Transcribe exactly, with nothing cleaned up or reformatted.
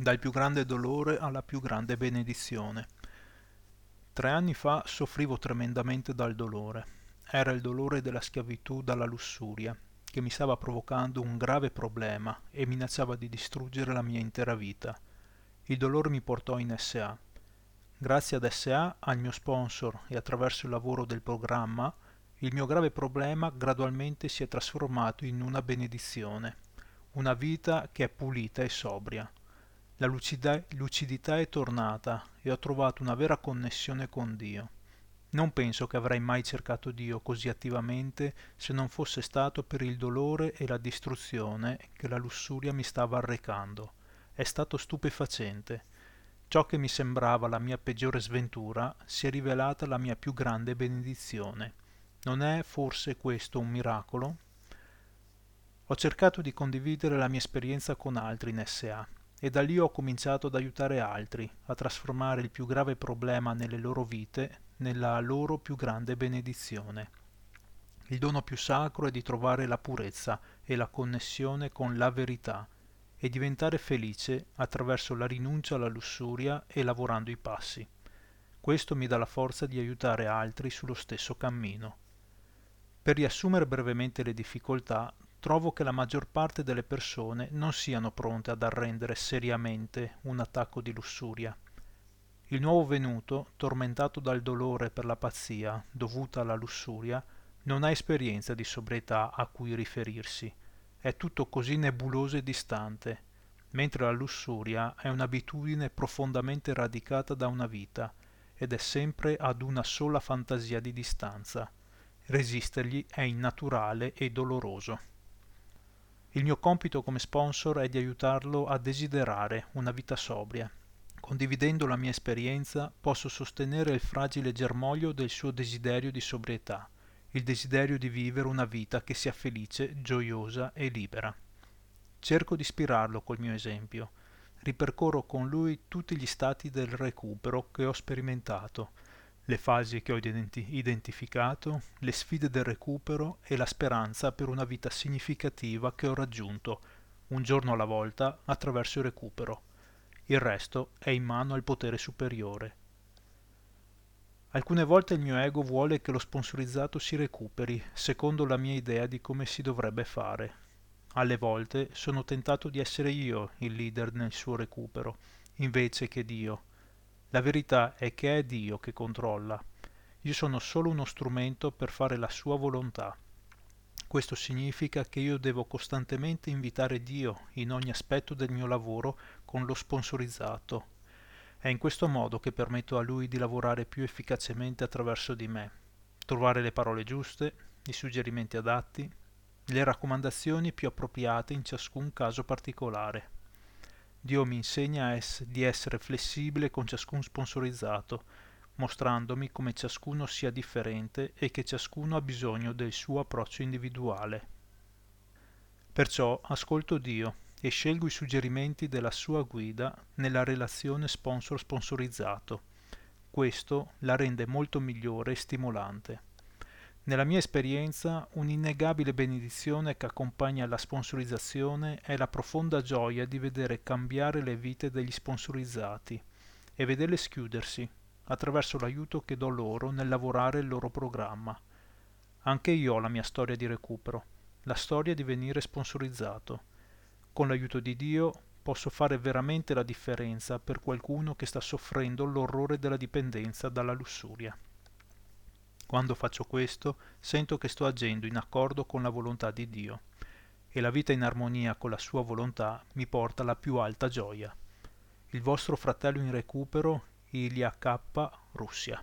dal più grande dolore alla più grande benedizione. Tre anni fa soffrivo tremendamente dal dolore. Era il dolore della schiavitù dalla lussuria, che mi stava provocando un grave problema e minacciava di distruggere la mia intera vita. Il dolore mi portò in S A. Grazie ad S A, al mio sponsor e attraverso il lavoro del programma, il mio grave problema gradualmente si è trasformato in una benedizione, una vita che è pulita e sobria. La lucida- lucidità è tornata e ho trovato una vera connessione con Dio. Non penso che avrei mai cercato Dio così attivamente se non fosse stato per il dolore e la distruzione che la lussuria mi stava arrecando. È stato stupefacente. Ciò che mi sembrava la mia peggiore sventura si è rivelata la mia più grande benedizione. Non è forse questo un miracolo? Ho cercato di condividere la mia esperienza con altri in S A. E da lì ho cominciato ad aiutare altri, a trasformare il più grave problema nelle loro vite, nella loro più grande benedizione. Il dono più sacro è di trovare la purezza e la connessione con la verità e diventare felice attraverso la rinuncia alla lussuria e lavorando i passi. Questo mi dà la forza di aiutare altri sullo stesso cammino. Per riassumere brevemente le difficoltà, trovo che la maggior parte delle persone non siano pronte ad arrendere seriamente un attacco di lussuria. Il nuovo venuto, tormentato dal dolore per la pazzia dovuta alla lussuria, non ha esperienza di sobrietà a cui riferirsi. È tutto così nebuloso e distante, mentre la lussuria è un'abitudine profondamente radicata da una vita ed è sempre ad una sola fantasia di distanza. Resistergli è innaturale e doloroso. Il mio compito come sponsor è di aiutarlo a desiderare una vita sobria. Condividendo la mia esperienza, posso sostenere il fragile germoglio del suo desiderio di sobrietà, il desiderio di vivere una vita che sia felice, gioiosa e libera. Cerco di ispirarlo col mio esempio. Ripercorro con lui tutti gli stati del recupero che ho sperimentato, le fasi che ho identi- identificato, le sfide del recupero e la speranza per una vita significativa che ho raggiunto, un giorno alla volta attraverso il recupero. Il resto è in mano al potere superiore. Alcune volte il mio ego vuole che lo sponsorizzato si recuperi, secondo la mia idea di come si dovrebbe fare. Alle volte sono tentato di essere io il leader nel suo recupero, invece che Dio. La verità è che è Dio che controlla. Io sono solo uno strumento per fare la sua volontà. Questo significa che io devo costantemente invitare Dio in ogni aspetto del mio lavoro con lo sponsorizzato. È in questo modo che permetto a Lui di lavorare più efficacemente attraverso di me, trovare le parole giuste, i suggerimenti adatti, le raccomandazioni più appropriate in ciascun caso particolare. Dio mi insegna es- di essere flessibile con ciascun sponsorizzato, mostrandomi come ciascuno sia differente e che ciascuno ha bisogno del suo approccio individuale. Perciò ascolto Dio e scelgo i suggerimenti della sua guida nella relazione sponsor-sponsorizzato. Questo la rende molto migliore e stimolante. Nella mia esperienza, un'innegabile benedizione che accompagna la sponsorizzazione è la profonda gioia di vedere cambiare le vite degli sponsorizzati e vederle schiudersi attraverso l'aiuto che do loro nel lavorare il loro programma. Anche io ho la mia storia di recupero, la storia di venire sponsorizzato. Con l'aiuto di Dio posso fare veramente la differenza per qualcuno che sta soffrendo l'orrore della dipendenza dalla lussuria. Quando faccio questo, sento che sto agendo in accordo con la volontà di Dio, e la vita in armonia con la sua volontà mi porta alla più alta gioia. Il vostro fratello in recupero, Ilya K., Russia.